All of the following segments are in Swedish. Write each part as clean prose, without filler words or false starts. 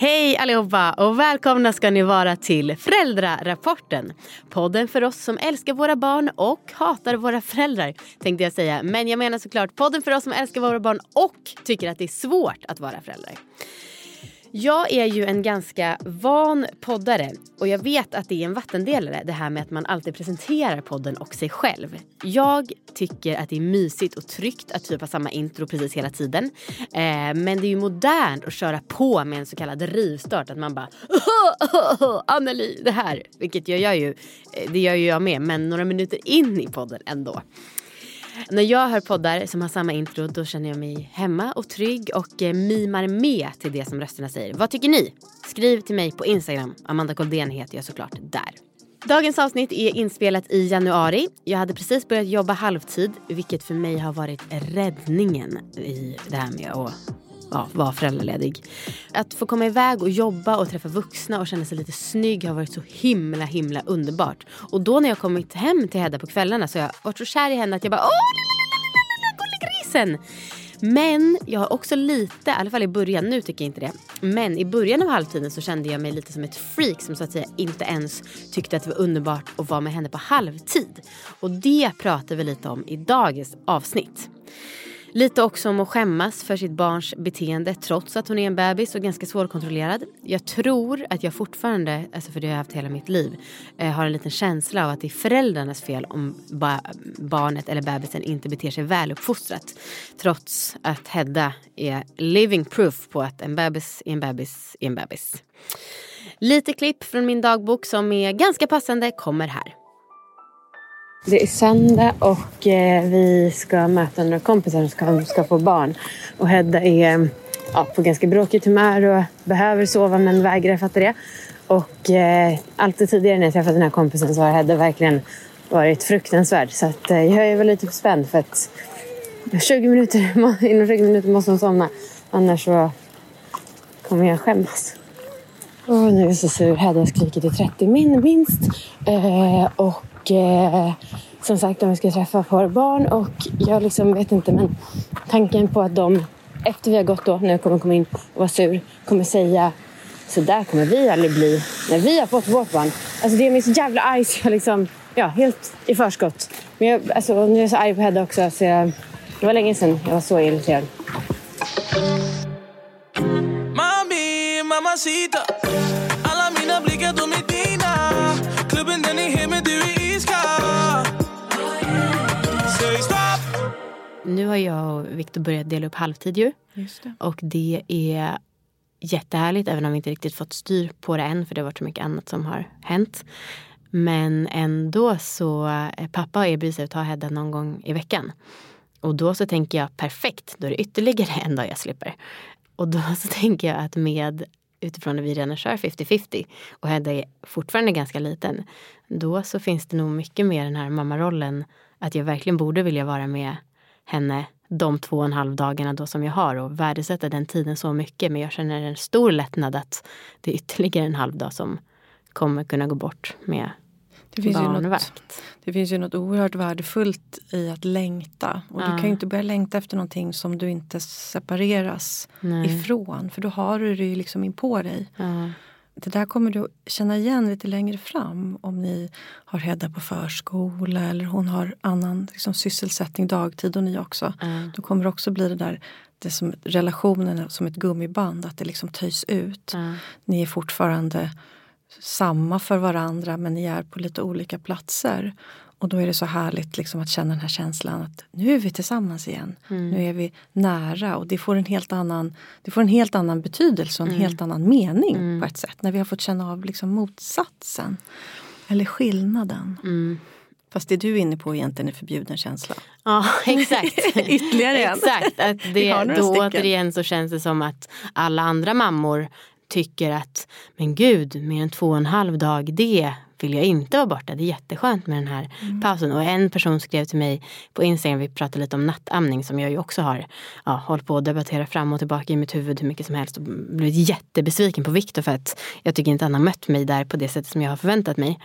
Hej allihopa och välkomna ska ni vara till Föräldrarapporten. Podden för oss som älskar våra barn och hatar våra föräldrar, tänkte jag säga. Men jag menar såklart podden för oss som älskar våra barn och tycker att det är svårt att vara förälder. Jag är ju en ganska van poddare och jag vet att det är en vattendelare det här med att man alltid presenterar podden och sig själv. Jag tycker att det är mysigt och tryggt att typa samma intro precis hela tiden. Men det är ju modernt att köra på med en så kallad rivstart att man bara Anneli, det här, vilket jag gör ju, det gör ju jag med, men några minuter in i podden ändå. När jag hör poddar som har samma intro, då känner jag mig hemma och trygg och mimar med till det som rösterna säger. Vad tycker ni? Skriv till mig på Instagram. Amanda Koldén heter jag såklart där. Dagens avsnitt är inspelat i januari. Jag hade precis börjat jobba halvtid, vilket för mig har varit räddningen i det här med att vara föräldraledig. Att få komma iväg och jobba och träffa vuxna och känna sig lite snygg har varit så himla underbart. Och då när jag kommit hem till Hedda på kvällarna så har jag varit så kär i henne att jag bara kolla grisen! Men jag har också lite, i alla fall i början, nu tycker jag inte det, men i början av halvtiden så kände jag mig lite som ett freak som så att säga inte ens tyckte att det var underbart att vara med henne på halvtid. Och det pratar vi lite om i dagens avsnitt. Lite också om att skämmas för sitt barns beteende trots att hon är en bebis och ganska svårkontrollerad. Jag tror att jag fortfarande, alltså för det har jag haft hela mitt liv, har en liten känsla av att det är föräldrarnas fel om barnet eller bebisen inte beter sig väl uppfostrat. Trots att Hedda är living proof på att en bebis är en bebis är en bebis. Lite klipp från min dagbok som är ganska passande kommer här. Det är söndag och vi ska möta några kompisar som ska få barn. Och Hedda är på ganska bråkigt humör och behöver sova men vägrar fatta det. Och alltid tidigare när jag träffat den här kompisen så har Hedda verkligen varit fruktansvärd. Så att, jag är väl lite spänd för att inom 20 minuter måste hon somna. Annars så kommer jag skämmas. Och nu är jag så sur. Hedda har skrikit i 30 min minst. Och som sagt, de ska träffa våra barn och jag liksom vet inte, men tanken på att de, efter vi har gått då, när jag kommer komma in och vara sur, kommer säga så där kommer vi aldrig bli när vi har fått vårt barn. Alltså det är min så jävla arg, jag liksom, helt i förskott. Men jag, alltså, nu är jag så arg på Hedda också, så jag, det var länge sedan jag var så irriterad. Mami, mamacita, alla mina blickar de är dina. Klubben den är hemma. Nu har jag och Viktor börjat dela upp halvtid ju. Just det. Och det är jättehärligt, även om vi inte riktigt fått styr på det än, för det har varit så mycket annat som har hänt. Men ändå så, pappa erbjuder sig att ta Hedda någon gång i veckan. Och då så tänker jag, perfekt, då är det ytterligare en dag jag slipper. Och då så tänker jag att med, utifrån när vi redan kör 50-50 och Hedda är fortfarande ganska liten, då så finns det nog mycket mer den här mammarollen, att jag verkligen borde vilja vara med henne de 2,5 dagarna då som jag har och värdesätta den tiden så mycket. Men jag känner en stor lättnad att det är ytterligare en halv dag som kommer kunna gå bort med barnvakt. Det finns ju något oerhört värdefullt i att längta. Och du kan ju inte börja längta efter någonting som du inte separeras ifrån. För då har du det ju liksom in på dig. Det där kommer du känna igen lite längre fram om ni har Hedda på förskola eller hon har annan liksom, sysselsättning dagtid och ni också. Då kommer det också bli det där, det som relationen som ett gummiband, att det liksom töjs ut. Ni är fortfarande samma för varandra men ni är på lite olika platser. Och då är det så härligt liksom, att känna den här känslan att nu är vi tillsammans igen. Nu är vi nära och det får en helt annan, det får en helt annan betydelse och en helt annan mening på ett sätt. När vi har fått känna av liksom, motsatsen eller skillnaden. Fast det du är inne på egentligen är förbjuden känsla. Ja, exakt. Ytterligare en. Exakt, att det, då återigen så känns det som att alla andra mammor tycker att, men gud, mer än 2,5 dag, det vill jag inte vara borta. Det är jätteskönt med den här pausen. Och en person skrev till mig på Instagram, vi pratade lite om nattamning som jag ju också har hållit på att debattera fram och tillbaka i mitt huvud hur mycket som helst och blivit jättebesviken på Viktor för att jag tycker inte han har mött mig där på det sättet som jag har förväntat mig.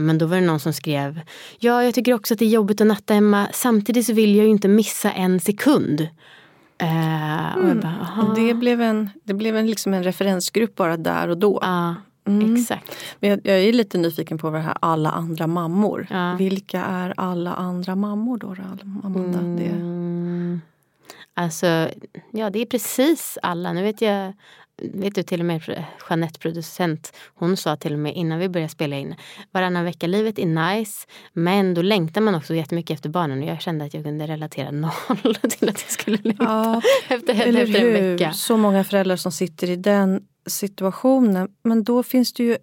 Men då var det någon som skrev, ja, jag tycker också att det är jobbigt att natta hemma, samtidigt så vill jag ju inte missa en sekund. Och jag bara, aha. Det blev en liksom en referensgrupp bara där och då. Ja, exakt. Men jag är lite nyfiken på vad det här alla andra mammor. Ja. Vilka är alla andra mammor då, Amanda? Alltså, ja, det är precis alla. Nu vet du till och med Jeanette, producent, hon sa till och med innan vi började spela in, varannan vecka livet är nice, men då längtar man också jättemycket efter barnen, och jag kände att jag kunde relatera noll till att jag skulle längta efter en vecka. Så många föräldrar som sitter i den situationen, men då finns det ju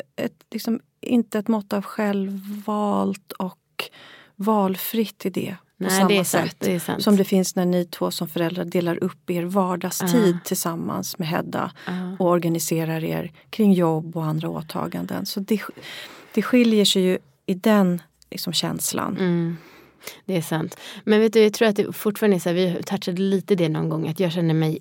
inte ett mått av självvalt och valfritt i det. På samma sätt som det finns när ni två som föräldrar delar upp er vardagstid tillsammans med Hedda och organiserar er kring jobb och andra åtaganden. Så det skiljer sig ju i den känslan. Mm. Det är sant. Men vet du, jag tror att det fortfarande är så här, vi touchade lite det någon gång, att jag känner mig,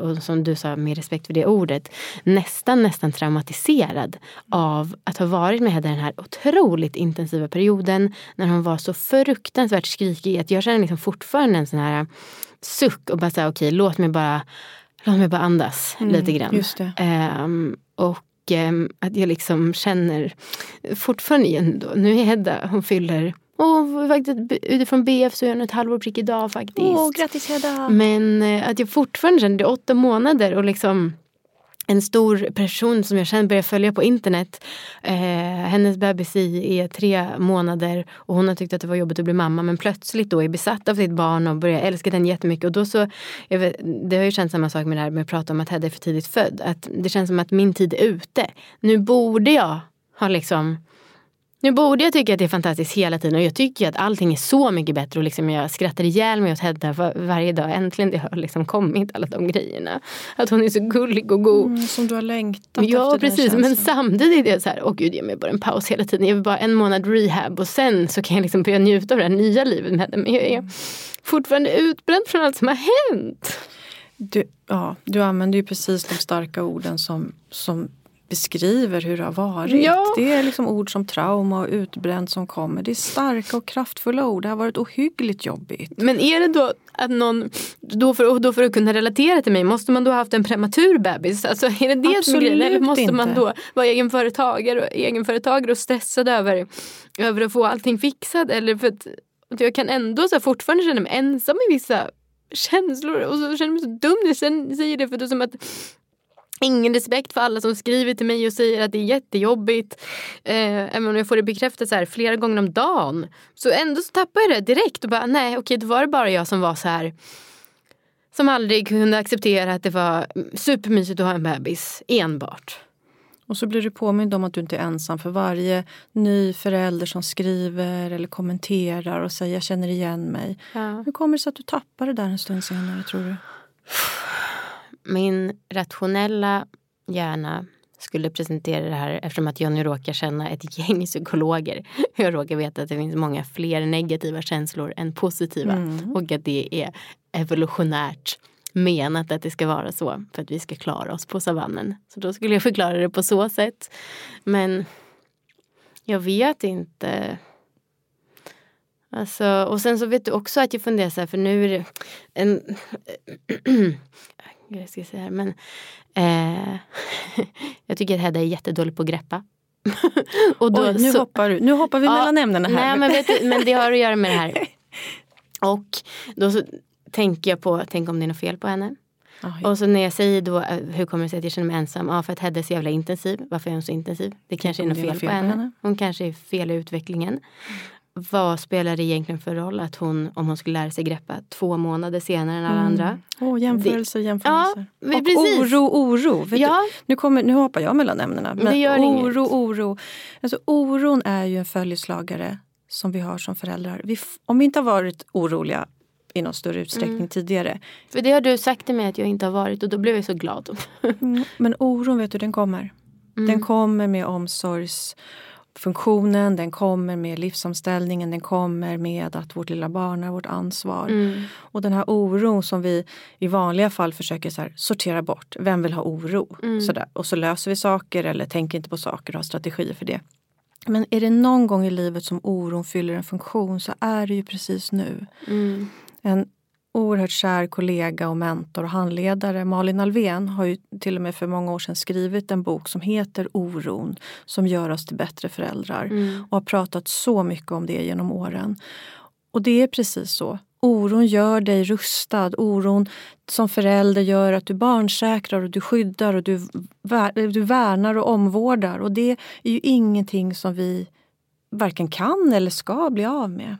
och som du sa med respekt för det ordet, nästan traumatiserad av att ha varit med Hedda den här otroligt intensiva perioden när hon var så förruktansvärt skrikig, att jag känner fortfarande en sån här suck och bara säga okej, låt mig bara andas lite grann. Just det. Att jag känner fortfarande, nu är Hedda, hon fyller... utifrån BF så är jag ett halvår prick idag faktiskt. Grattis Hedda! Men att jag fortfarande kände 8 månader och en stor person som jag känner börjar följa på internet. Hennes bebis är 3 månader och hon har tyckt att det var jobbigt att bli mamma, men plötsligt då är besatt av sitt barn och börjar älska den jättemycket. Och då så, det har ju känts samma sak med det här med att prata om att Hedda är för tidigt född. Att det känns som att min tid är ute. Nu borde jag tycka att det är fantastiskt hela tiden, och jag tycker att allting är så mycket bättre, och jag skrattar ihjäl mig åt Hedda varje dag. Äntligen det har kommit alla de grejerna. Att hon är så gullig och god. Som du har längtat efter den känslan. Men samtidigt är det så här, gud, ge mig bara en paus hela tiden. Jag vill bara 1 månad rehab och sen så kan jag börja njuta av det här nya livet med Hedda. Men jag är fortfarande utbränd från allt som har hänt. Du använder ju precis de starka orden som beskriver hur det har varit. Ja. Det är ord som trauma och utbränd som kommer. Det är starka och kraftfulla ord. Det har varit ohyggligt jobbigt. Men är det då att någon... Då för att kunna relatera till mig, måste man då ha haft en prematur bebis? Alltså är det absolut som... Eller måste man då vara egenföretagare och stressad över att få allting fixat? Eller för att jag kan ändå fortfarande känna mig ensam i vissa känslor. Och så känner jag mig så dum när jag säger det, för det är som att... Ingen respekt för alla som skriver till mig och säger att det är jättejobbigt. Även om jag får det bekräftat flera gånger om dagen. Så ändå så tappar jag det direkt. Och bara, då var det bara jag som var så här. Som aldrig kunde acceptera att det var supermysigt att ha en bebis. Enbart. Och så blir du påmind om att du inte är ensam. För varje ny förälder som skriver eller kommenterar och säger jag känner igen mig. Ja. Hur kommer det sig att du tappar det där en stund senare, tror du? Min rationella hjärna skulle presentera det här, eftersom att jag nu råkar känna ett gäng psykologer. Jag råkar veta att det finns många fler negativa känslor än positiva. Och att det är evolutionärt menat att det ska vara så, för att vi ska klara oss på savannen. Så då skulle jag förklara det på så sätt. Men jag vet inte... Alltså, och sen så vet du också att jag funderar så här, för nu är det en... Jag ska säga här, men jag tycker att Hedda är jättedålig på att greppa. Och då, nu hoppar vi mellan ämnena här. Nej, men vet du, men det har att göra med det här. Och då så tänker jag på, tänk om det är något fel på henne. Och så när jag säger då, hur kommer det sig att jag känner mig ensam? För att Hedda är så jävla intensiv. Varför är hon så intensiv? Det kanske är något fel på henne. Hon kanske är fel i utvecklingen. Vad spelar det egentligen för roll att hon, om hon skulle lära sig greppa, 2 månader senare än alla andra? Jämförelser. Ja, och precis. Oro. Nu hoppar jag mellan ämnena. Men det gör oro. Alltså, oron är ju en följeslagare som vi har som föräldrar. Om vi inte har varit oroliga i någon större utsträckning tidigare. För det har du sagt till mig att jag inte har varit, och då blev jag så glad. Men oron, vet du, den kommer. Den kommer med omsorgsfunktionen, den kommer med livsomställningen, den kommer med att vårt lilla barn är vårt ansvar. Och den här oron som vi i vanliga fall försöker sortera bort. Vem vill ha oro? Och så löser vi saker eller tänker inte på saker och har strategier för det. Men är det någon gång i livet som oron fyller en funktion, så är det ju precis nu. En oerhört kär kollega och mentor och handledare Malin Alvén har ju till och med för många år sedan skrivit en bok som heter Oron, som gör oss till bättre föräldrar. Mm. Och har pratat så mycket om det genom åren. Och det är precis så. Oron gör dig rustad. Oron som förälder gör att du barnsäkrar och du skyddar och du värnar och omvårdar. Och det är ju ingenting som vi varken kan eller ska bli av med.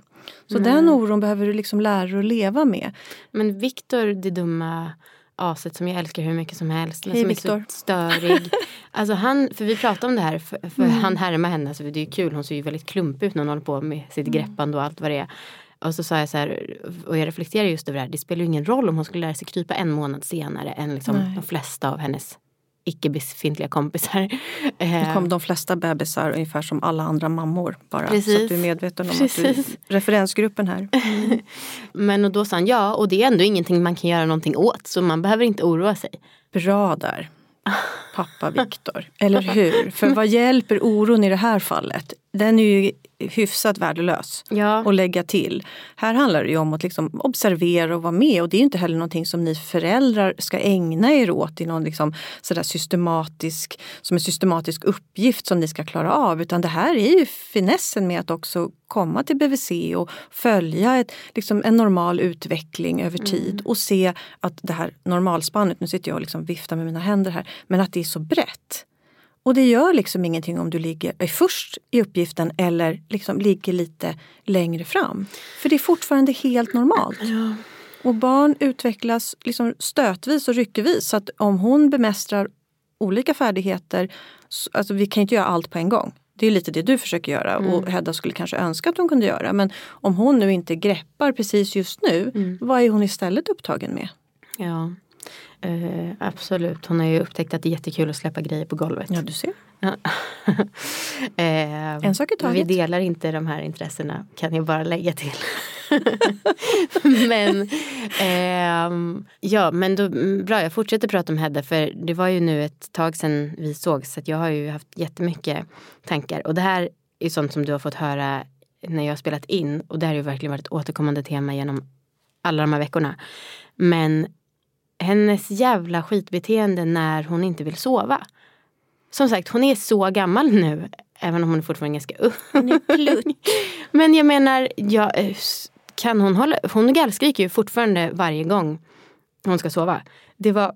Så den oron behöver du liksom lära dig att leva med. Men Viktor, det dumma aset som jag älskar hur mycket som helst. Hej, som Viktor. Är så störig. Alltså han, för vi pratade om det här, för han härmar henne. Alltså det är ju kul, hon ser ju väldigt klumpig ut när hon håller på med sitt greppande och allt vad det är. Och så sa jag så här, och jag reflekterar just över det här, det spelar ju ingen roll om hon skulle lära sig krypa en månad senare än liksom de flesta av hennes icke-befintliga kompisar. Nu kom de flesta bebisar ungefär som alla andra mammor bara. Precis. Så att du är medveten om att du referensgruppen här. Men och då sa han, ja, och det är ändå ingenting man kan göra någonting åt, så man behöver inte oroa sig. Bra där. Pappa Viktor, eller hur? För vad hjälper oron i det här fallet? Den är ju hyfsat värdelös och lägga till. Här handlar det ju om att liksom observera och vara med, och det är ju inte heller någonting som ni föräldrar ska ägna er åt i någon liksom sådär systematisk, som en systematisk uppgift som ni ska klara av, utan det här är ju finessen med att också komma till BVC och följa liksom en normal utveckling över tid och se att det här normalspannet, nu sitter jag och liksom viftar med mina händer här, men att det är så brett. Och det gör liksom ingenting om du ligger först i uppgiften eller liksom ligger lite längre fram. För det är fortfarande helt normalt. Ja. Och barn utvecklas liksom stötvis och ryckvis. Så att om hon bemästrar olika färdigheter, alltså vi kan inte göra allt på en gång. Det är lite det du försöker göra och Hedda skulle kanske önska att hon kunde göra. Men om hon nu inte greppar precis just nu, vad är hon istället upptagen med? Ja. Absolut, hon har ju upptäckt att det är jättekul att släppa grejer på golvet. Ja, du ser. En sak i taget. Vi delar inte de här intressena, kan jag bara lägga till. Men då, bra, jag fortsätter prata om Hedda, för det var ju nu ett tag sedan vi såg, så att jag har ju haft jättemycket tankar. Och det här är sånt som du har fått höra när jag har spelat in, och det här har ju verkligen varit ett återkommande tema genom alla de här veckorna. Men hennes jävla skitbeteende när hon inte vill sova. Som sagt, hon är så gammal nu. Även om hon är fortfarande ganska ung. Men jag menar, kan hon hålla... Hon gallskriker ju fortfarande varje gång hon ska sova. Det var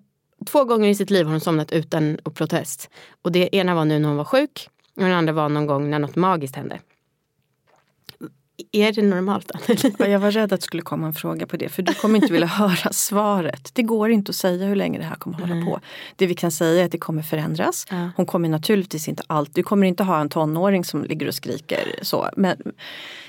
2 gånger i sitt liv hon somnat utan och protest. Och det ena var nu när hon var sjuk. Och den andra var någon gång när något magiskt hände. Är det normalt? Jag var rädd att det skulle komma en fråga på det. För du kommer inte vilja höra svaret. Det går inte att säga hur länge det här kommer hålla på. Det vi kan säga är att det kommer förändras. Hon kommer naturligtvis inte allt. Du kommer inte ha en tonåring som ligger och skriker så. Men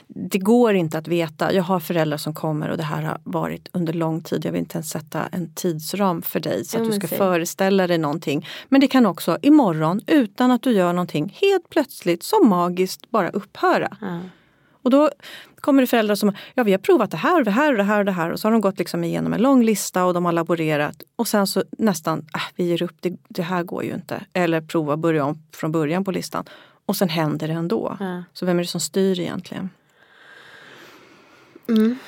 det går inte att veta. Jag har föräldrar som kommer, och det här har varit under lång tid. Jag vill inte ens sätta en tidsram för dig så att du ska föreställa dig någonting. Men det kan också imorgon, utan att du gör någonting, helt plötsligt som magiskt bara upphöra. Och då kommer det föräldrar som, vi har provat det här och det här och det här och det här. Och så har de gått liksom igenom en lång lista och de har laborerat. Och sen så nästan, vi ger upp, det här går ju inte. Eller prova börja om från början på listan. Och sen händer det ändå. Så vem är det som styr egentligen?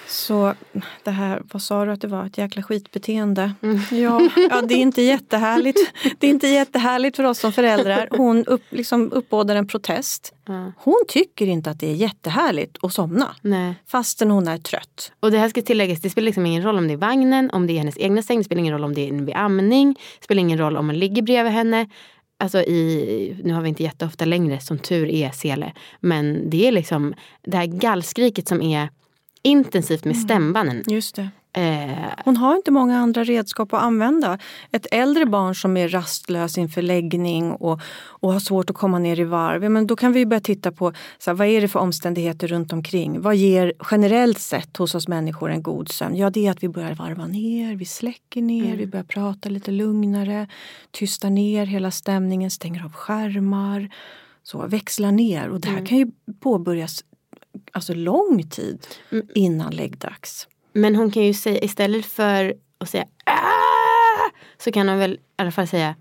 Så det här, vad sa du att det var? Ett jäkla skitbeteende. Ja, det är inte jättehärligt. Det är inte jättehärligt för oss som föräldrar. Hon liksom uppbådar en protest. Hon tycker inte att det är jättehärligt att somna. Nej. Fastän hon är trött. Och det här ska tilläggas, det spelar liksom ingen roll om det är vagnen, om det är hennes egna säng, det spelar ingen roll om det är vid amning, det spelar ingen roll om man ligger bredvid henne. Alltså nu har vi inte jätteofta längre, som tur är, sele. Men det är liksom det här gallskriket som är intensivt med stämbanden. Just det. Hon har inte många andra redskap att använda. Ett äldre barn som är rastlös inför läggning och har svårt att komma ner i varv. Men då kan vi börja titta på så här, vad är det för omständigheter runt omkring? Vad ger generellt sett hos oss människor en god sömn? Ja, det är att vi börjar varva ner, vi släcker ner, vi börjar prata lite lugnare, tystar ner hela stämningen, stänger av skärmar, så växlar ner. Och det här kan ju påbörjas alltså lång tid innan läggdags. Men hon kan ju säga, istället för att säga så kan hon väl i alla fall säga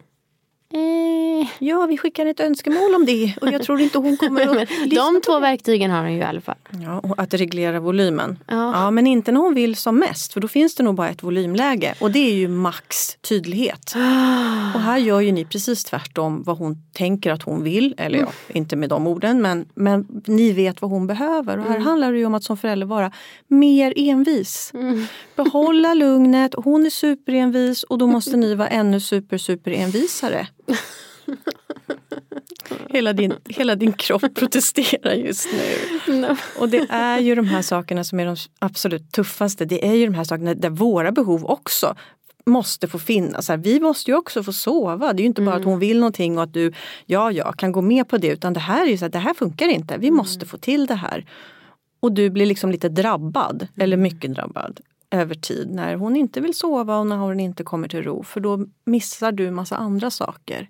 Nej. Ja, vi skickar ett önskemål om det och jag tror inte hon kommer att de två verktygen har hon ju i alla fall. Ja, och att reglera volymen. Ja. Ja, men inte när hon vill som mest, för då finns det nog bara ett volymläge och det är ju max tydlighet. Och här gör ju ni precis tvärtom vad hon tänker att hon vill, eller ja, inte med de orden, men ni vet vad hon behöver och här handlar det ju om att som förälder vara mer envis. Mm. Behålla lugnet, hon är superenvis och då måste ni vara ännu superenvisare. Hela din kropp protesterar just nu. No. Och det är ju de här sakerna som är de absolut tuffaste. Det är ju de här sakerna där våra behov också måste få finnas. Vi måste ju också få sova. Det är ju inte bara att hon vill någonting och att du jag kan gå med på det. Utan det här är ju så att det här funkar inte. Vi måste få till det här. Och du blir liksom lite drabbad. Eller mycket drabbad. Över tid när hon inte vill sova och när hon inte kommer till ro. För då missar du en massa andra saker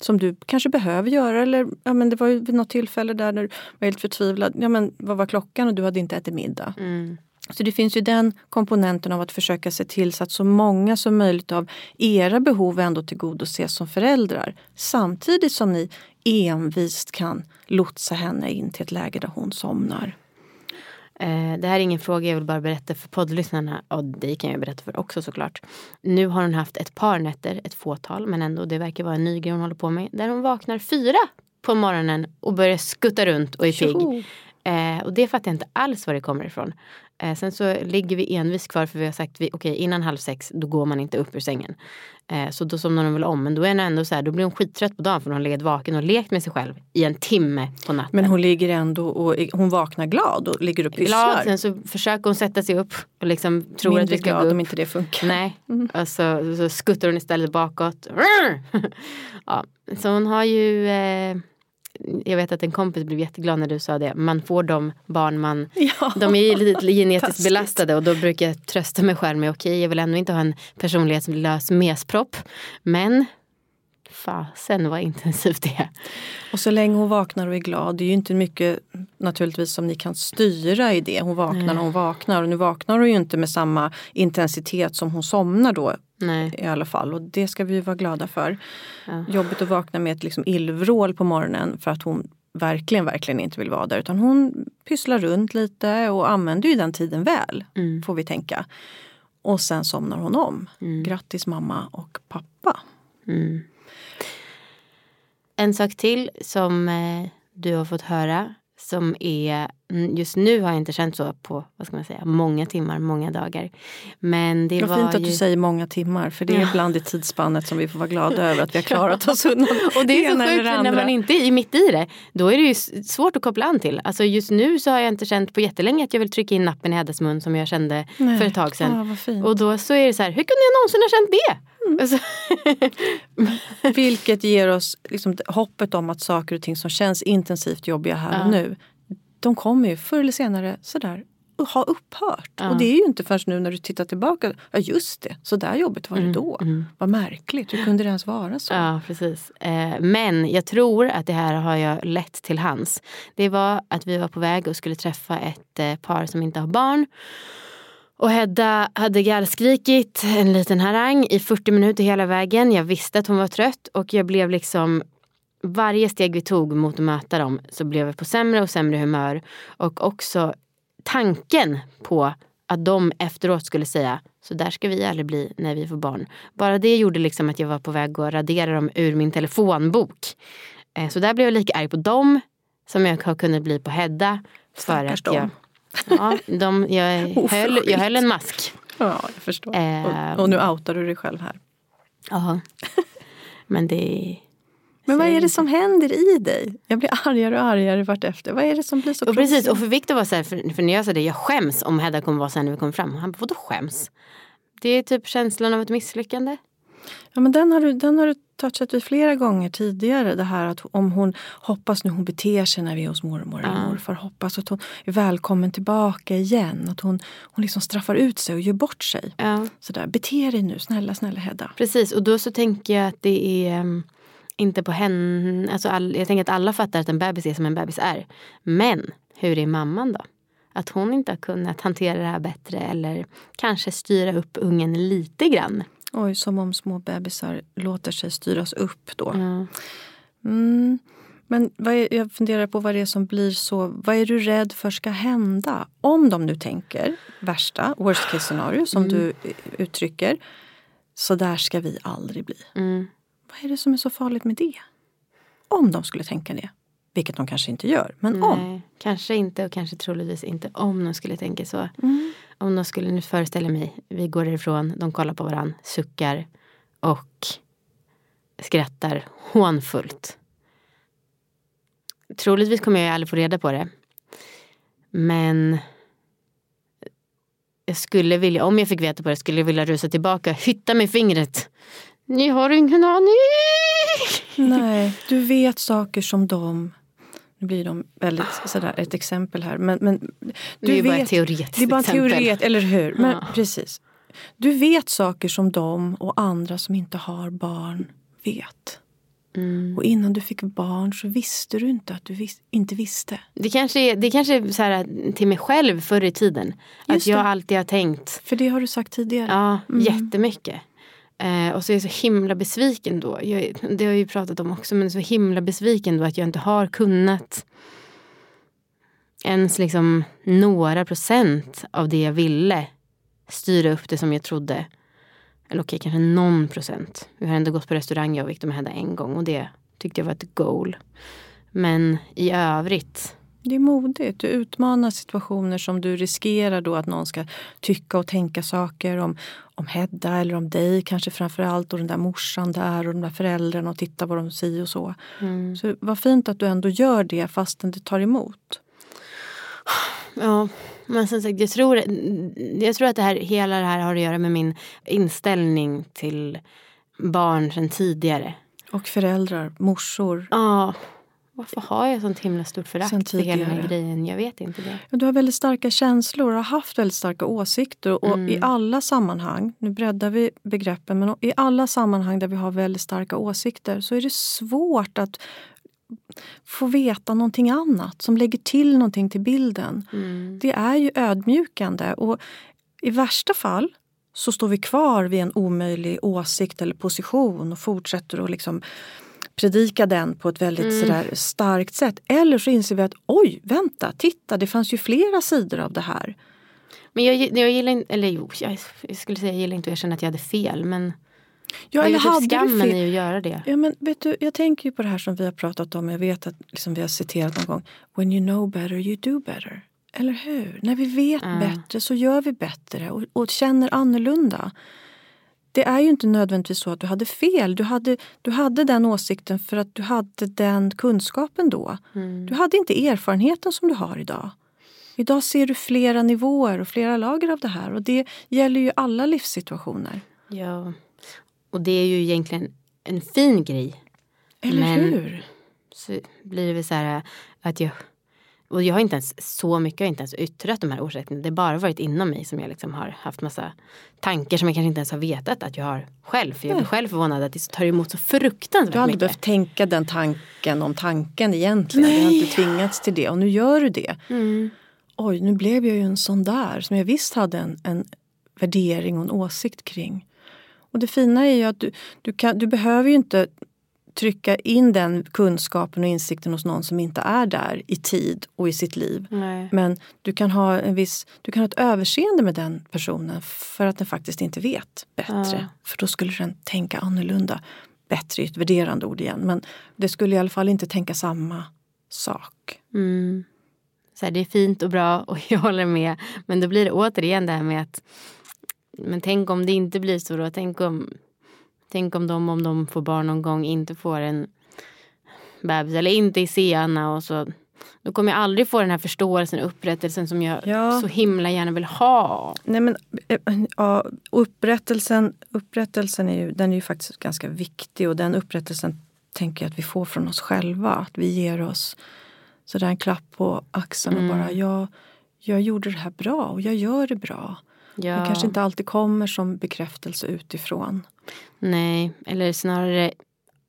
som du kanske behöver göra. Eller ja, men det var ju vid något tillfälle där du var helt förtvivlad. Ja, men vad var klockan och du hade inte ätit middag. Mm. Så det finns ju den komponenten av att försöka se till så att så många som möjligt av era behov ändå tillgodoses som föräldrar. Samtidigt som ni envist kan lotsa henne in till ett läge där hon somnar. Det här är ingen fråga, jag vill bara berätta för poddlyssnarna och det kan jag berätta för också såklart. Nu har hon haft ett par nätter, ett fåtal men ändå, det verkar vara en ny grej hon håller på med, där hon vaknar 4 på morgonen och börjar skutta runt och är pigg. Och det fattar jag inte alls var det kommer ifrån. Sen så ligger vi envis kvar för vi har sagt okej, innan 5:30 då går man inte upp ur sängen. Så då somnar hon väl om, men då är hon ändå så här, då blir hon skittrött på dagen för hon har legat vaken och lekt med sig själv i en timme på natten. Men hon ligger ändå och hon vaknar glad och ligger upp glad, sen så försöker hon sätta sig upp och liksom tror mindre att vi ska glad gå upp. Om inte det funkar. Nej, alltså, så skuttar hon istället bakåt. Ja, så hon har ju... Jag vet att en kompis blev jätteglad när du sa det. Man får de barn man... Ja. De är lite genetiskt belastade. Och då brukar jag trösta mig själv med jag vill ändå inte ha en personlighet som lös mespropp. Men... Fasen vad intensivt det är. Och så länge hon vaknar och är glad, det är ju inte mycket naturligtvis som ni kan styra i det. Hon vaknar och hon vaknar. Och nu vaknar hon ju inte med samma intensitet som hon somnar då. Nej. I alla fall. Och det ska vi ju vara glada för. Ja. Jobbigt att vakna med ett liksom illvrål på morgonen för att hon verkligen inte vill vara där. Utan hon pysslar runt lite och använder ju den tiden väl, får vi tänka. Och sen somnar hon om. Grattis mamma och pappa. Mm. En sak till som du har fått höra som är, just nu har jag inte känt så på, vad ska man säga, många timmar, många dagar. Men det var fint att du säger många timmar, för det är ibland i tidsspannet som vi får vara glada över att vi har klarat oss undan. Och det är så sjukt, för när man inte är mitt i det, då är det ju svårt att koppla an till. Alltså just nu så har jag inte känt på jättelänge att jag vill trycka in nappen i Heddas mun som jag kände för ett tag sedan. Och då så är det så här, hur kunde jag någonsin ha känt det? Vilket ger oss liksom hoppet om att saker och ting som känns intensivt jobbiga här och nu, de kommer ju förr eller senare sådär ha upphört. Och det är ju inte först nu när du tittar tillbaka, just det, så där jobbigt var det då. Vad märkligt, hur kunde det ens vara så? Ja, precis. Men jag tror att det här har jag lett till hands. Det var att vi var på väg och skulle träffa ett par som inte har barn. Och Hedda hade gallskrikit en liten harang i 40 minuter hela vägen. Jag visste att hon var trött och jag blev liksom... Varje steg vi tog mot att möta dem så blev jag på sämre och sämre humör. Och också tanken på att de efteråt skulle säga så där ska vi aldrig bli när vi får barn. Bara det gjorde liksom att jag var på väg att radera dem ur min telefonbok. Så där blev jag lika arg på dem som jag kunde bli på Hedda. För att jag... Ja, jag höll en mask. Ja, jag förstår. Och nu outar du dig själv här. Ja. Men vad är det som händer i dig? Jag blir argare och argare vart efter. Vad är det som blir så konstigt? Precis, och för Viktor var så här, för när jag sa det, jag skäms om Hedda kommer vara så här när vi kommer fram. Han bara, vadå skäms? Det är typ känslan av ett misslyckande. Ja, men den har du touchat vid flera gånger tidigare, det här att om hon hoppas nu hon beter sig när vi är hos mormor eller morfar, hoppas att hon är välkommen tillbaka igen, att hon liksom straffar ut sig och gör bort sig. Sådär, bete dig nu, snälla Hedda. Precis, och då så tänker jag att det är inte på henne, alltså jag tänker att alla fattar att en bebis är som en bebis är, men hur är mamman då? Att hon inte har kunnat hantera det här bättre eller kanske styra upp ungen lite grann. Oj, som om små bebisar låter sig styras upp då. Ja. Mm. Men jag funderar på vad det är som blir så... Vad är du rädd för ska hända? Om de nu tänker värsta, worst case scenario som du uttrycker. Så där ska vi aldrig bli. Mm. Vad är det som är så farligt med det? Om de skulle tänka det. Vilket de kanske inte gör, men nej, om. Kanske inte och kanske troligtvis inte om de skulle tänka så. Mm. Om de skulle nu föreställa mig, vi går ifrån, de kollar på varann, suckar och skrattar hånfullt. Troligtvis kommer jag aldrig få reda på det. Men jag skulle vilja, om jag fick veta på det, skulle jag vilja rusa tillbaka, hytta med fingret. Ni har ingen aning! Nej, du vet saker som de... Nu blir de väldigt sådär ett exempel här. Men det är bara ett teoretiskt exempel. Det är bara teoret, eller hur? Men precis. Du vet saker som de och andra som inte har barn vet. Mm. Och innan du fick barn så visste du inte att du inte visste. Det kanske är så här till mig själv förr i tiden. Just att jag alltid har tänkt. För det har du sagt tidigare. Ja, jättemycket. Och så är jag så himla besviken då. Det har jag ju pratat om också, men så himla besviken då att jag inte har kunnat ens liksom några procent av det jag ville styra upp det som jag trodde. Eller okej, kanske någon procent. Vi har ändå gått på restaurang, jag och Viktor med Hedda en gång, och det tyckte jag var ett goal. Men i övrigt... Det är modigt. Du utmanar situationer som du riskerar då att någon ska tycka och tänka saker om Hedda eller om dig kanske framförallt, och den där morsan där och de där föräldrarna, och titta vad de säger och så. Mm. Så vad fint att du ändå gör det fastän det tar emot. Ja, men som sagt, jag tror att det här, hela det här har att göra med min inställning till barn sedan tidigare. Och föräldrar, morsor. Ja. Varför har jag sånt himla stort förakt för hela den här grejen? Jag vet inte det. Du har väldigt starka känslor och har haft väldigt starka åsikter. Och i alla sammanhang, nu breddar vi begreppen, men i alla sammanhang där vi har väldigt starka åsikter så är det svårt att få veta någonting annat som lägger till någonting till bilden. Mm. Det är ju ödmjukande, och i värsta fall så står vi kvar vid en omöjlig åsikt eller position och fortsätter att liksom... predika den på ett väldigt sådär starkt sätt. Eller så inser vi att, oj, vänta, titta, det fanns ju flera sidor av det här. Men jag gillar inte, eller jo, jag skulle säga jag gillar inte att erkänna att jag hade fel, men ja, eller hade skammen fel. I att göra det. Ja, men vet du, jag tänker ju på det här som vi har pratat om, jag vet att liksom, vi har citerat någon gång, when you know better, you do better. Eller hur? När vi vet bättre så gör vi bättre och känner annorlunda. Det är ju inte nödvändigtvis så att du hade fel. Du hade den åsikten för att du hade den kunskapen då. Mm. Du hade inte erfarenheten som du har idag. Idag ser du flera nivåer och flera lager av det här. Och det gäller ju alla livssituationer. Ja, och det är ju egentligen en fin grej. Eller men hur? Så blir det väl så här att jag... Och jag har inte ens så mycket, jag har inte ens yttrat de här åsikterna. Det har bara varit inom mig som jag liksom har haft massa tankar som jag kanske inte ens har vetat att jag har själv. För jag blir själv förvånad att det tar emot så fruktansvärt mycket. Du hade behövt tänka den tanken om tanken egentligen. Nej. Du har inte tvingats till det och nu gör du det. Mm. Oj, nu blev jag ju en sån där som jag visst hade en värdering och en åsikt kring. Och det fina är ju att du behöver ju inte... trycka in den kunskapen och insikten hos någon som inte är där i tid och i sitt liv. Nej. Men du kan ha ett överseende med den personen för att den faktiskt inte vet bättre. Ja. För då skulle den tänka annorlunda. Bättre är ett värderande ord igen. Men det skulle i alla fall inte tänka samma sak. Mm. Så här, det är fint och bra och jag håller med. Men då blir det återigen det här med att men tänk om det inte blir så då. Tänk om de får barn någon gång, inte får en bebis eller inte i sena och så. Då kommer jag aldrig få den här förståelsen och upprättelsen som jag så himla gärna vill ha. Nej, men ja, upprättelsen är ju faktiskt ganska viktig, och den upprättelsen tänker jag att vi får från oss själva. Att vi ger oss sådär en klapp på axeln och bara jag gjorde det här bra och jag gör det bra. Ja. Det kanske inte alltid kommer som bekräftelse utifrån. Nej, eller snarare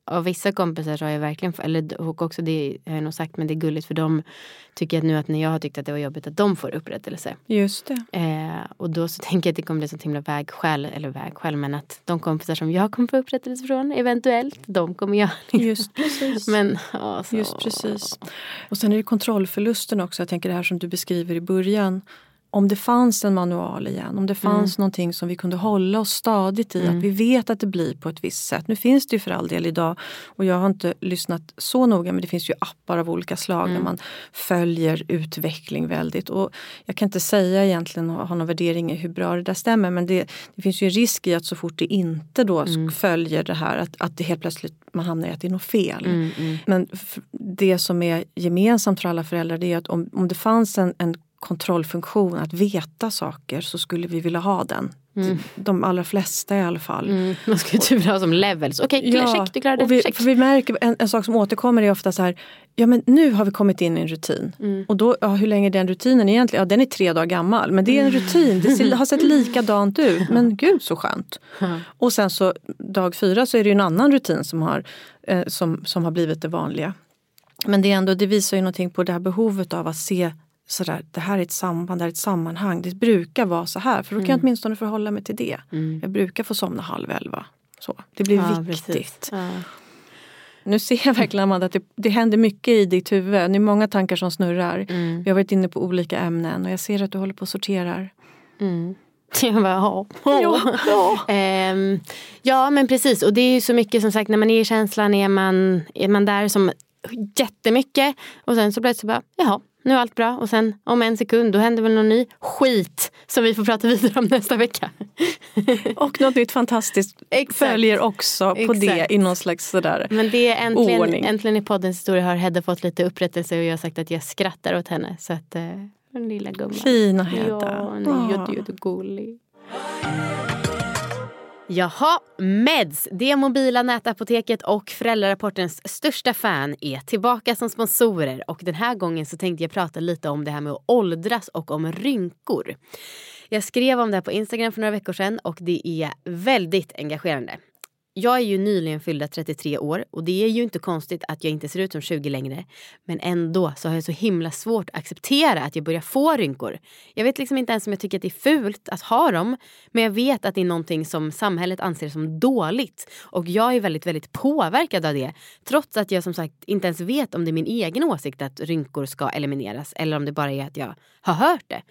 av vissa kompisar så har jag verkligen, eller och också det har jag nog sagt, men det är gulligt för dem tycker jag nu att när jag har tyckt att det var jobbigt att de får upprättelse. Just det. Och då så tänker jag att det kommer bli sånt himla vägskäl, men att de kompisar som jag kommer få upprättelse från eventuellt, de kommer jag. Just precis. Men, alltså. Just precis. Och sen är det kontrollförlusten också, jag tänker det här som du beskriver i början. Om det fanns en manual igen, om det fanns någonting som vi kunde hålla oss stadigt i, att vi vet att det blir på ett visst sätt. Nu finns det ju för all del idag, och jag har inte lyssnat så noga, men det finns ju appar av olika slag där man följer utveckling väldigt. Och jag kan inte säga egentligen, ha någon värdering i hur bra det där stämmer, men det finns ju en risk i att så fort det inte då följer det här, att det helt plötsligt man hamnar i att det är något fel. Men det som är gemensamt för alla föräldrar, det är att om det fanns en kontrollfunktion, att veta saker, så skulle vi vilja ha den. De allra flesta i alla fall. Man skulle typ ha som levels. Okej, check, du klarar det. Vi märker, en sak som återkommer är ofta så här, ja men nu har vi kommit in i en rutin. Och då, ja, hur länge är den rutinen egentligen? Ja, den är 3 dagar gammal. Men det är en rutin, det har sett likadant ut. Men gud, så skönt. Och sen så, dag 4 så är det ju en annan rutin som har blivit det vanliga. Men det är ändå, det visar ju någonting på det här behovet av att se sådär, det här är ett samband, det är ett sammanhang. Det brukar vara så här, för då kan jag åtminstone förhålla mig till det. Jag brukar få somna 22:30. Så, det blir viktigt. Ja. Nu ser jag verkligen, Amanda, att det händer mycket i ditt huvud. Det är många tankar som snurrar. Vi har varit inne på olika ämnen och jag ser att du håller på och sorterar. Jag bara, ja, men precis. Och det är ju så mycket som sagt, när man är i känslan är man där som jättemycket. Och sen så plötsligt bara, jaha. Nu är allt bra, och sen om 1 sekund då händer väl någon ny skit som vi får prata vidare om nästa vecka. Och något nytt fantastiskt följer också på det i någon slags sådär. Men det är äntligen i poddens historia har Hedda fått lite upprättelse, och jag har sagt att jag skrattar åt henne, så att den lilla gumman. Fina Hedda. Ja, jättegullig. Jaha, Meds, det mobila nätapoteket och Föräldrarapportens största fan, är tillbaka som sponsorer, och den här gången så tänkte jag prata lite om det här med att åldras och om rynkor. Jag skrev om det här på Instagram för några veckor sedan, och det är väldigt engagerande. Jag är ju nyligen fyllda 33 år, och det är ju inte konstigt att jag inte ser ut som 20 längre. Men ändå så har jag så himla svårt att acceptera att jag börjar få rynkor. Jag vet liksom inte ens om jag tycker att det är fult att ha dem. Men jag vet att det är någonting som samhället anser som dåligt. Och jag är väldigt, väldigt påverkad av det. Trots att jag som sagt inte ens vet om det är min egen åsikt att rynkor ska elimineras. Eller om det bara är att jag har hört det.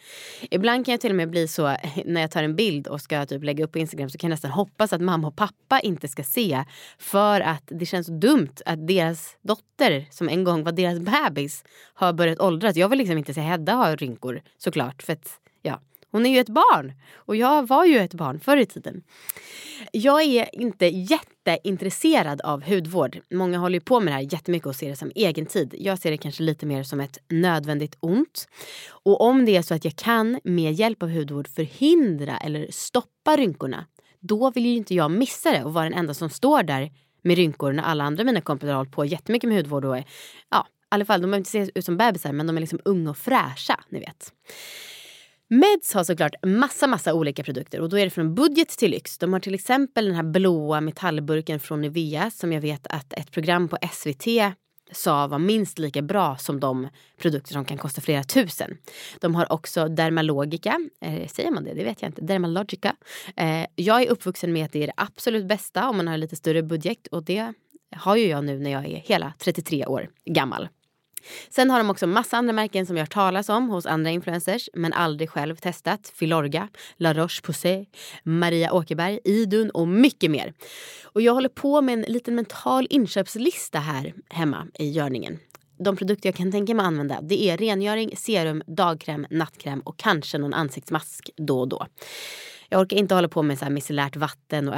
Ibland kan jag till och med bli så, när jag tar en bild och ska typ lägga upp på Instagram, så kan jag nästan hoppas att mamma och pappa inte ska se, för att det känns dumt att deras dotter, som en gång var deras bebis, har börjat åldras. Jag vill liksom inte se Hedda ha rynkor, såklart, för att ja, hon är ju ett barn, och jag var ju ett barn förr i tiden. Jag är inte jätteintresserad av hudvård. Många håller ju på med det här jättemycket och ser det som egen tid. Jag ser det kanske lite mer som ett nödvändigt ont. Och om det är så att jag kan med hjälp av hudvård förhindra eller stoppa rynkorna, då vill ju inte jag missa det och vara den enda som står där med rynkor när alla andra mina kompisar har hållit på jättemycket med hudvård och är, ja, i alla fall, de behöver inte se ut som bebisar, men de är liksom unga och fräscha, ni vet. Meds har såklart massa olika produkter, och då är det från budget till lyx. De har till exempel den här blåa metallburken från Nivea, som jag vet att ett program på SVT sa var minst lika bra som de produkter som kan kosta flera tusen. De har också Dermalogica. Säger man det? Det vet jag inte. Dermalogica. Jag är uppvuxen med att det är det absolut bästa om man har lite större budget, och det har ju jag nu när jag är hela 33 år gammal. Sen har de också massa andra märken som jag har talas om hos andra influencers, men aldrig själv testat. Filorga, La Roche-Posay, Maria Åkerberg, Idun och mycket mer. Och jag håller på med en liten mental inköpslista här hemma i görningen. De produkter jag kan tänka mig att använda, det är rengöring, serum, dagkräm, nattkräm och kanske någon ansiktsmask då och då. Jag orkar inte hålla på med så här micellärt vatten och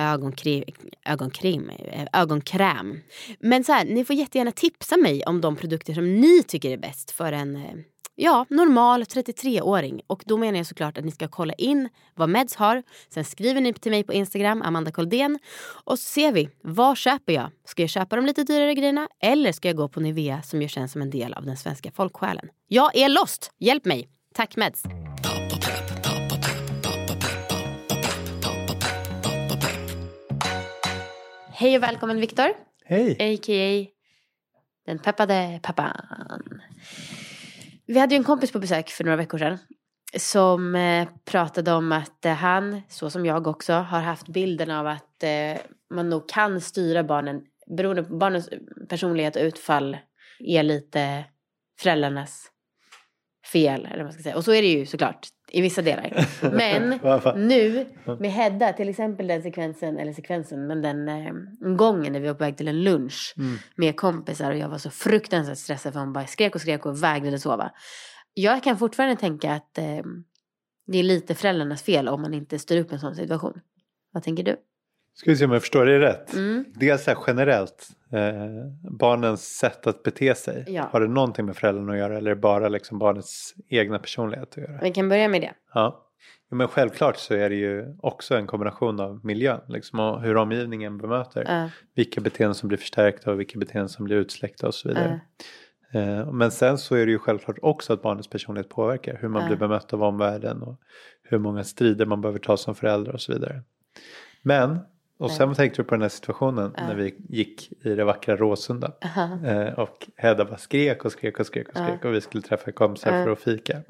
ögonkräm. Men så här, ni får jättegärna tipsa mig om de produkter som ni tycker är bäst för en, ja, normal 33-åring. Och då menar jag såklart att ni ska kolla in vad Meds har. Sen skriver ni till mig på Instagram, Amanda Koldén. Och så ser vi, vad köper jag? Ska jag köpa de lite dyrare grejerna? Eller ska jag gå på Nivea, som ju känns som en del av den svenska folksjälen? Jag är lost! Hjälp mig! Tack Meds! Hej och välkommen Viktor. Hej. A.k.a. den peppade pappan. Vi hade ju en kompis på besök för några veckor sedan som pratade om att han, så som jag också, har haft bilden av att man nog kan styra barnen beroende på barnens personlighet och utfall är lite föräldrarnas fel, eller vad man ska säga. Och så är det ju såklart i vissa delar. Men nu med Hedda, till exempel den sekvensen, men den gången när vi var på väg till en lunch med kompisar och jag var så fruktansvärt stressad för hon bara skrek och vägrade sova. Jag kan fortfarande tänka att det är lite föräldrarnas fel om man inte styr upp en sån situation. Vad tänker du? Ska vi se om jag förstår det rätt. Mm. Dels så här generellt, barnens sätt att bete sig. Ja. Har det någonting med föräldrarna att göra eller bara liksom barnets egna personlighet att göra? Vi kan börja med det. Ja. Men självklart så är det ju också en kombination av miljön. Liksom, och hur omgivningen bemöter. Vilka beteenden som blir förstärkta och vilka beteenden som blir utsläckta och så vidare. Men sen så är det ju självklart också att barnets personlighet påverkar. Hur man blir bemött av omvärlden och hur många strider man behöver ta som förälder och så vidare. Men... Och sen tänkte du på den här situationen när vi gick i det vackra Råsunda. Och Hedda bara skrek och vi skulle träffa kompisar för att fika.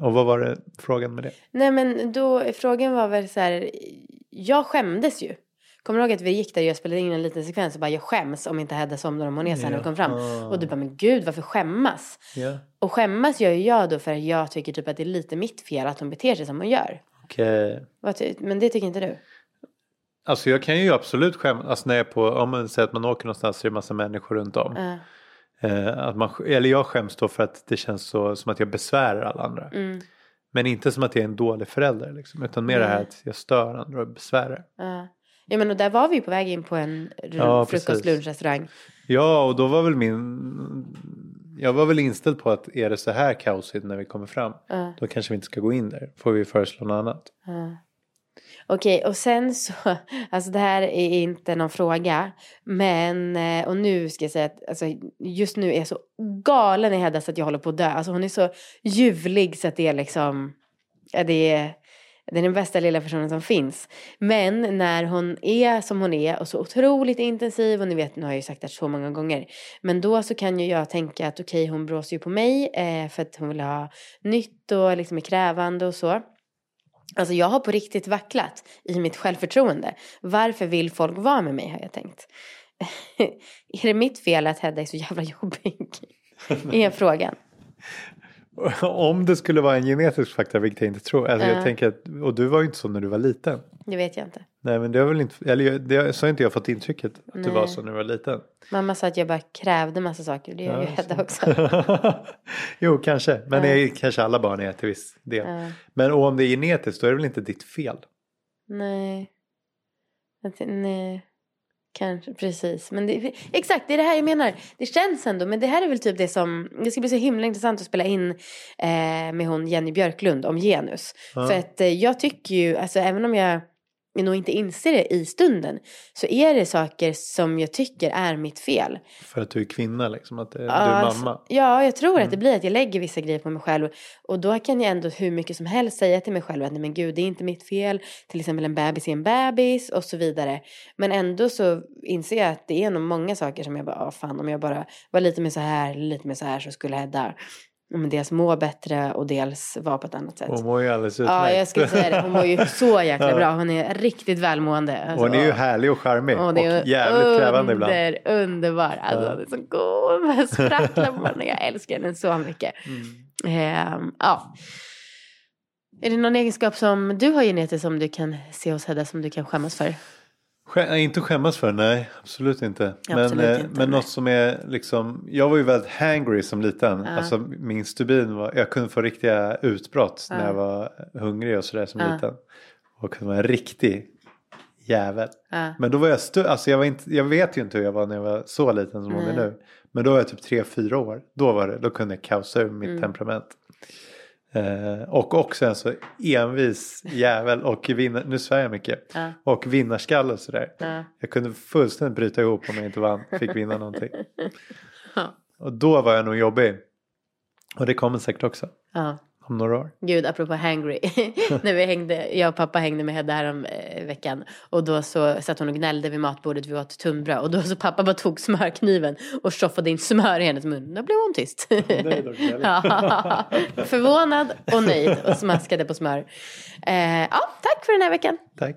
Och vad var det frågan med det? Nej, men då frågan var väl så här, jag skämdes ju. Kommer du ihåg att vi gick där och jag spelade in en liten sekvens och bara jag skäms om inte Hedda somnar om hon är sen och kom fram. Och du bara, men gud varför skämmas? Yeah. Och skämmas gör ju jag då för att jag tycker typ att det är lite mitt fel att hon beter sig som hon gör. Okej. Okay. Men det tycker inte du? Alltså jag kan ju absolut skämmas när jag är på, om man säger att man åker någonstans så är det en massa människor runt om. Att man, eller jag skäms då för att det känns så, som att jag besvärar alla andra. Mm. Men inte som att jag är en dålig förälder liksom, utan mer det här att jag stör andra och besvärar. Ja men och där var vi på väg in på en frukost-lunch-restaurang. Ja och då var väl jag var väl inställd på att är det så här kaosigt när vi kommer fram. Då kanske vi inte ska gå in där. Får vi föreslå något annat. Okej, och sen så... Alltså det här är inte någon fråga. Men... Och nu ska jag säga att... Alltså, just nu är jag så galen i Hedda så att jag håller på att dö. Alltså hon är så ljuvlig så att det är liksom... Det är den bästa lilla personen som finns. Men när hon är som hon är och så otroligt intensiv och ni vet, nu har jag ju sagt det så många gånger. Men då så kan ju jag tänka att okej, hon bråser ju på mig för att hon vill ha nytt och liksom är krävande och så. Alltså jag har på riktigt vacklat i mitt självförtroende. Varför vill folk vara med mig har jag tänkt. Är det mitt fel att Hedda är så jävla jobbig? Är frågan. Om det skulle vara en genetisk faktor, vilket jag inte tror. Alltså jag tänker att, och du var ju inte så när du var liten. Det vet jag inte. Nej, men det var väl inte, eller det sa inte jag fått intrycket att du var så när du var liten. Mamma sa att jag bara krävde massa saker. Det gör ju Hedda också. Jo, kanske. Men det är kanske alla barn är till viss del. Men om det är genetiskt, då är det väl inte ditt fel? Nej. Nej. Kanske, precis. Men exakt, det är det här jag menar. Det känns ändå, men det här är väl typ det som... Det ska bli så himla intressant att spela in med hon Jenny Björklund om genus. För att jag tycker ju, alltså även om jag nog inte inser det i stunden, så är det saker som jag tycker är mitt fel. För att du är kvinna liksom, att du är mamma. Ja, jag tror att det blir att jag lägger vissa grejer på mig själv. Och då kan jag ändå hur mycket som helst säga till mig själv att nej men gud, det är inte mitt fel. Till exempel en bebis är en bebis och så vidare. Men ändå så inser jag att det är nog många saker som jag bara, fan om jag bara var lite mer så här så skulle jag där. Men dels må bättre och dels vara på ett annat sätt. Hon mår ju alldeles utmärkt. Ja, jag skulle säga det. Hon mår ju så jäkla bra. Hon är riktigt välmående. Alltså, hon är ju härlig och charmig. Och jävligt krävande ibland. Underbar. Alltså, hon är så god. Jag sprattlar på henne. Jag älskar henne så mycket. Ja. Är det någon egenskap som du har genetiskt som du kan se hos Hedda som du kan skämmas för? Inte skämmas för, nej. Absolut inte. Men något som är liksom... Jag var ju väldigt hangry som liten. Alltså min stubin var... Jag kunde få riktiga utbrott när jag var hungrig och sådär som liten. Och kunde vara en riktig jävel. Men då var jag... Alltså jag vet ju inte hur jag var när jag var så liten som hon är nu. Men då var jag typ 3-4 år. Då kunde jag kaosa ur mitt temperament. Och också en så envis jävel och nu svär jag mycket och vinnarskalle och sådär jag kunde fullständigt bryta ihop om jag inte fick vinna någonting och då var jag nog jobbig och det kommer säkert också om några år. Gud, apropå hangry. När vi hängde, jag och pappa hängde med Hedda här om veckan. Och då så satt hon och gnällde vid matbordet, vi åt tunnbröd. Och då så pappa bara tog smörkniven och tjoffade in smör i hennes mun. Då blev hon tyst. Ja, förvånad och nöjd och smaskade på smör. Ja, tack för den här veckan. Tack.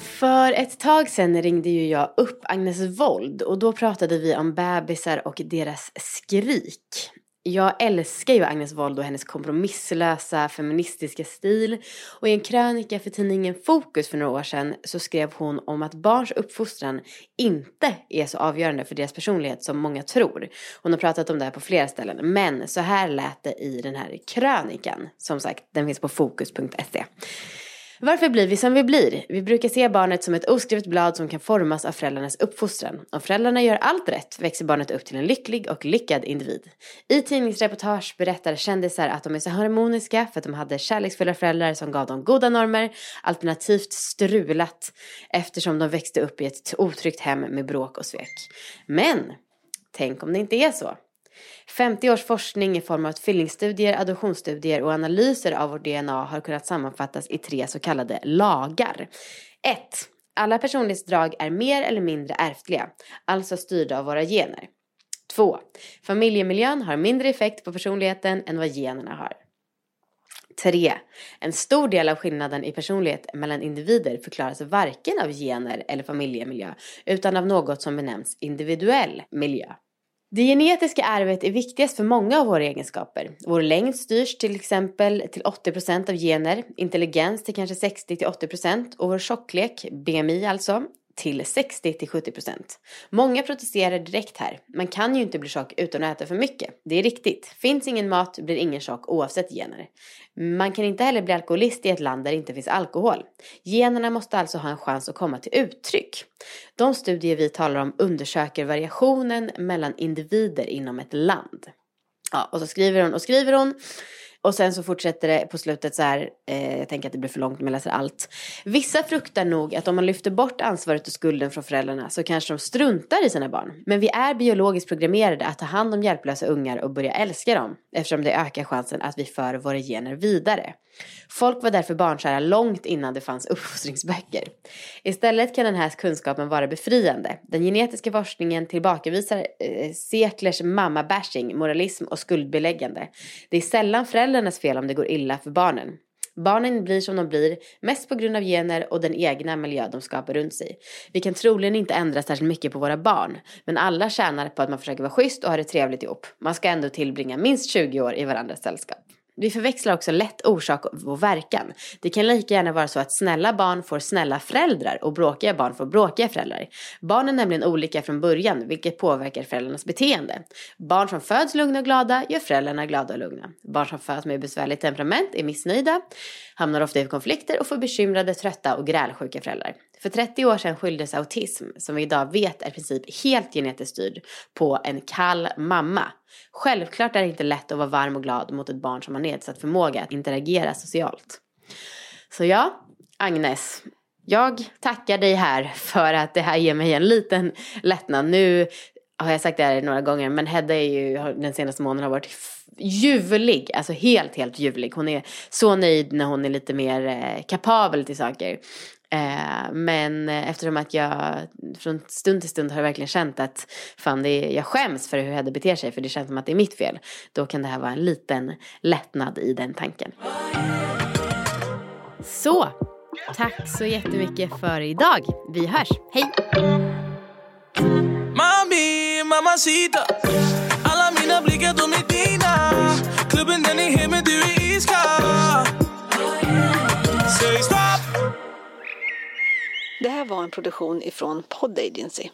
För ett tag sedan ringde ju jag upp Agnes Vold och då pratade vi om bebisar och deras skrik. Jag älskar ju Agnes Vold och hennes kompromisslösa feministiska stil, och i en krönika för tidningen Fokus för några år sedan så skrev hon om att barns uppfostran inte är så avgörande för deras personlighet som många tror. Hon har pratat om det här på flera ställen, men så här lät det i den här krönikan. Som sagt, den finns på fokus.se. Varför blir vi som vi blir? Vi brukar se barnet som ett oskrivet blad som kan formas av föräldrarnas uppfostran. Om föräldrarna gör allt rätt växer barnet upp till en lycklig och lyckad individ. I tidningsreportage berättar kändisar att de är så harmoniska för att de hade kärleksfulla föräldrar som gav dem goda normer, alternativt strulat, eftersom de växte upp i ett otryggt hem med bråk och svek. Men, tänk om det inte är så. 50 års forskning i form av fyllningsstudier, adoptionsstudier och analyser av vårt DNA har kunnat sammanfattas i 3 så kallade lagar. 1. Alla personlighetsdrag är mer eller mindre ärftliga, alltså styrda av våra gener. 2. Familjemiljön har mindre effekt på personligheten än vad generna har. 3. En stor del av skillnaden i personlighet mellan individer förklaras varken av gener eller familjemiljö, utan av något som benämns individuell miljö. Det genetiska arvet är viktigast för många av våra egenskaper. Vår längd styrs till exempel till 80% av gener, intelligens till kanske 60-80% och vår tjocklek, BMI alltså, till 60-70%. Många protesterar direkt här. Man kan ju inte bli tjock utan att äta för mycket. Det är riktigt. Finns ingen mat blir ingen tjock oavsett gener. Man kan inte heller bli alkoholist i ett land där det inte finns alkohol. Generna måste alltså ha en chans att komma till uttryck. De studier vi talar om undersöker variationen mellan individer inom ett land. Ja, och så skriver hon. Och sen så fortsätter det på slutet så här, jag tänker att det blir för långt men jag läser allt. Vissa fruktar nog att om man lyfter bort ansvaret och skulden från föräldrarna så kanske de struntar i sina barn. Men vi är biologiskt programmerade att ta hand om hjälplösa ungar och börja älska dem, eftersom det ökar chansen att vi för våra gener vidare. Folk var därför barnkära långt innan det fanns uppfostringsböcker. Istället kan den här kunskapen vara befriande. Den genetiska forskningen tillbakavisar seklers mamma-bashing, moralism och skuldbeläggande. Det är sällan föräldrarnas fel om det går illa för barnen. Barnen blir som de blir, mest på grund av gener och den egna miljö de skapar runt sig. Vi kan troligen inte ändra särskilt mycket på våra barn, men alla tjänar på att man försöker vara schysst och ha det trevligt ihop. Man ska ändå tillbringa minst 20 år i varandras sällskap. Vi förväxlar också lätt orsak och verkan. Det kan lika gärna vara så att snälla barn får snälla föräldrar och bråkiga barn får bråkiga föräldrar. Barn är nämligen olika från början, vilket påverkar föräldrarnas beteende. Barn som föds lugna och glada gör föräldrarna glada och lugna. Barn som föds med besvärligt temperament är missnöjda, hamnar ofta i konflikter och får bekymrade, trötta och grälsjuka föräldrar. För 30 år sedan skildes autism, som vi idag vet är i princip helt genetiskt styrd, på en kall mamma. Självklart är det inte lätt att vara varm och glad mot ett barn som har nedsatt förmåga att interagera socialt. Så ja, Agnes, jag tackar dig här för att det här ger mig en liten lättnad. Nu har jag sagt det här några gånger, men Hedda är ju den senaste månaden har varit ljuvlig, alltså helt ljuvlig. Hon är så nöjd när hon är lite mer kapabel till saker. Men eftersom att jag från stund till stund har verkligen känt att fan, jag skäms för hur Hedda beter sig, för det känns som att det är mitt fel, då kan det här vara en liten lättnad i den tanken. Så, tack så jättemycket för idag. Vi hörs, hej! Mami, mamacita, alla mina blickar de är dina. Klubben den är hemma, du är iskall. Säg stopp! Det här var en produktion ifrån Poddagency.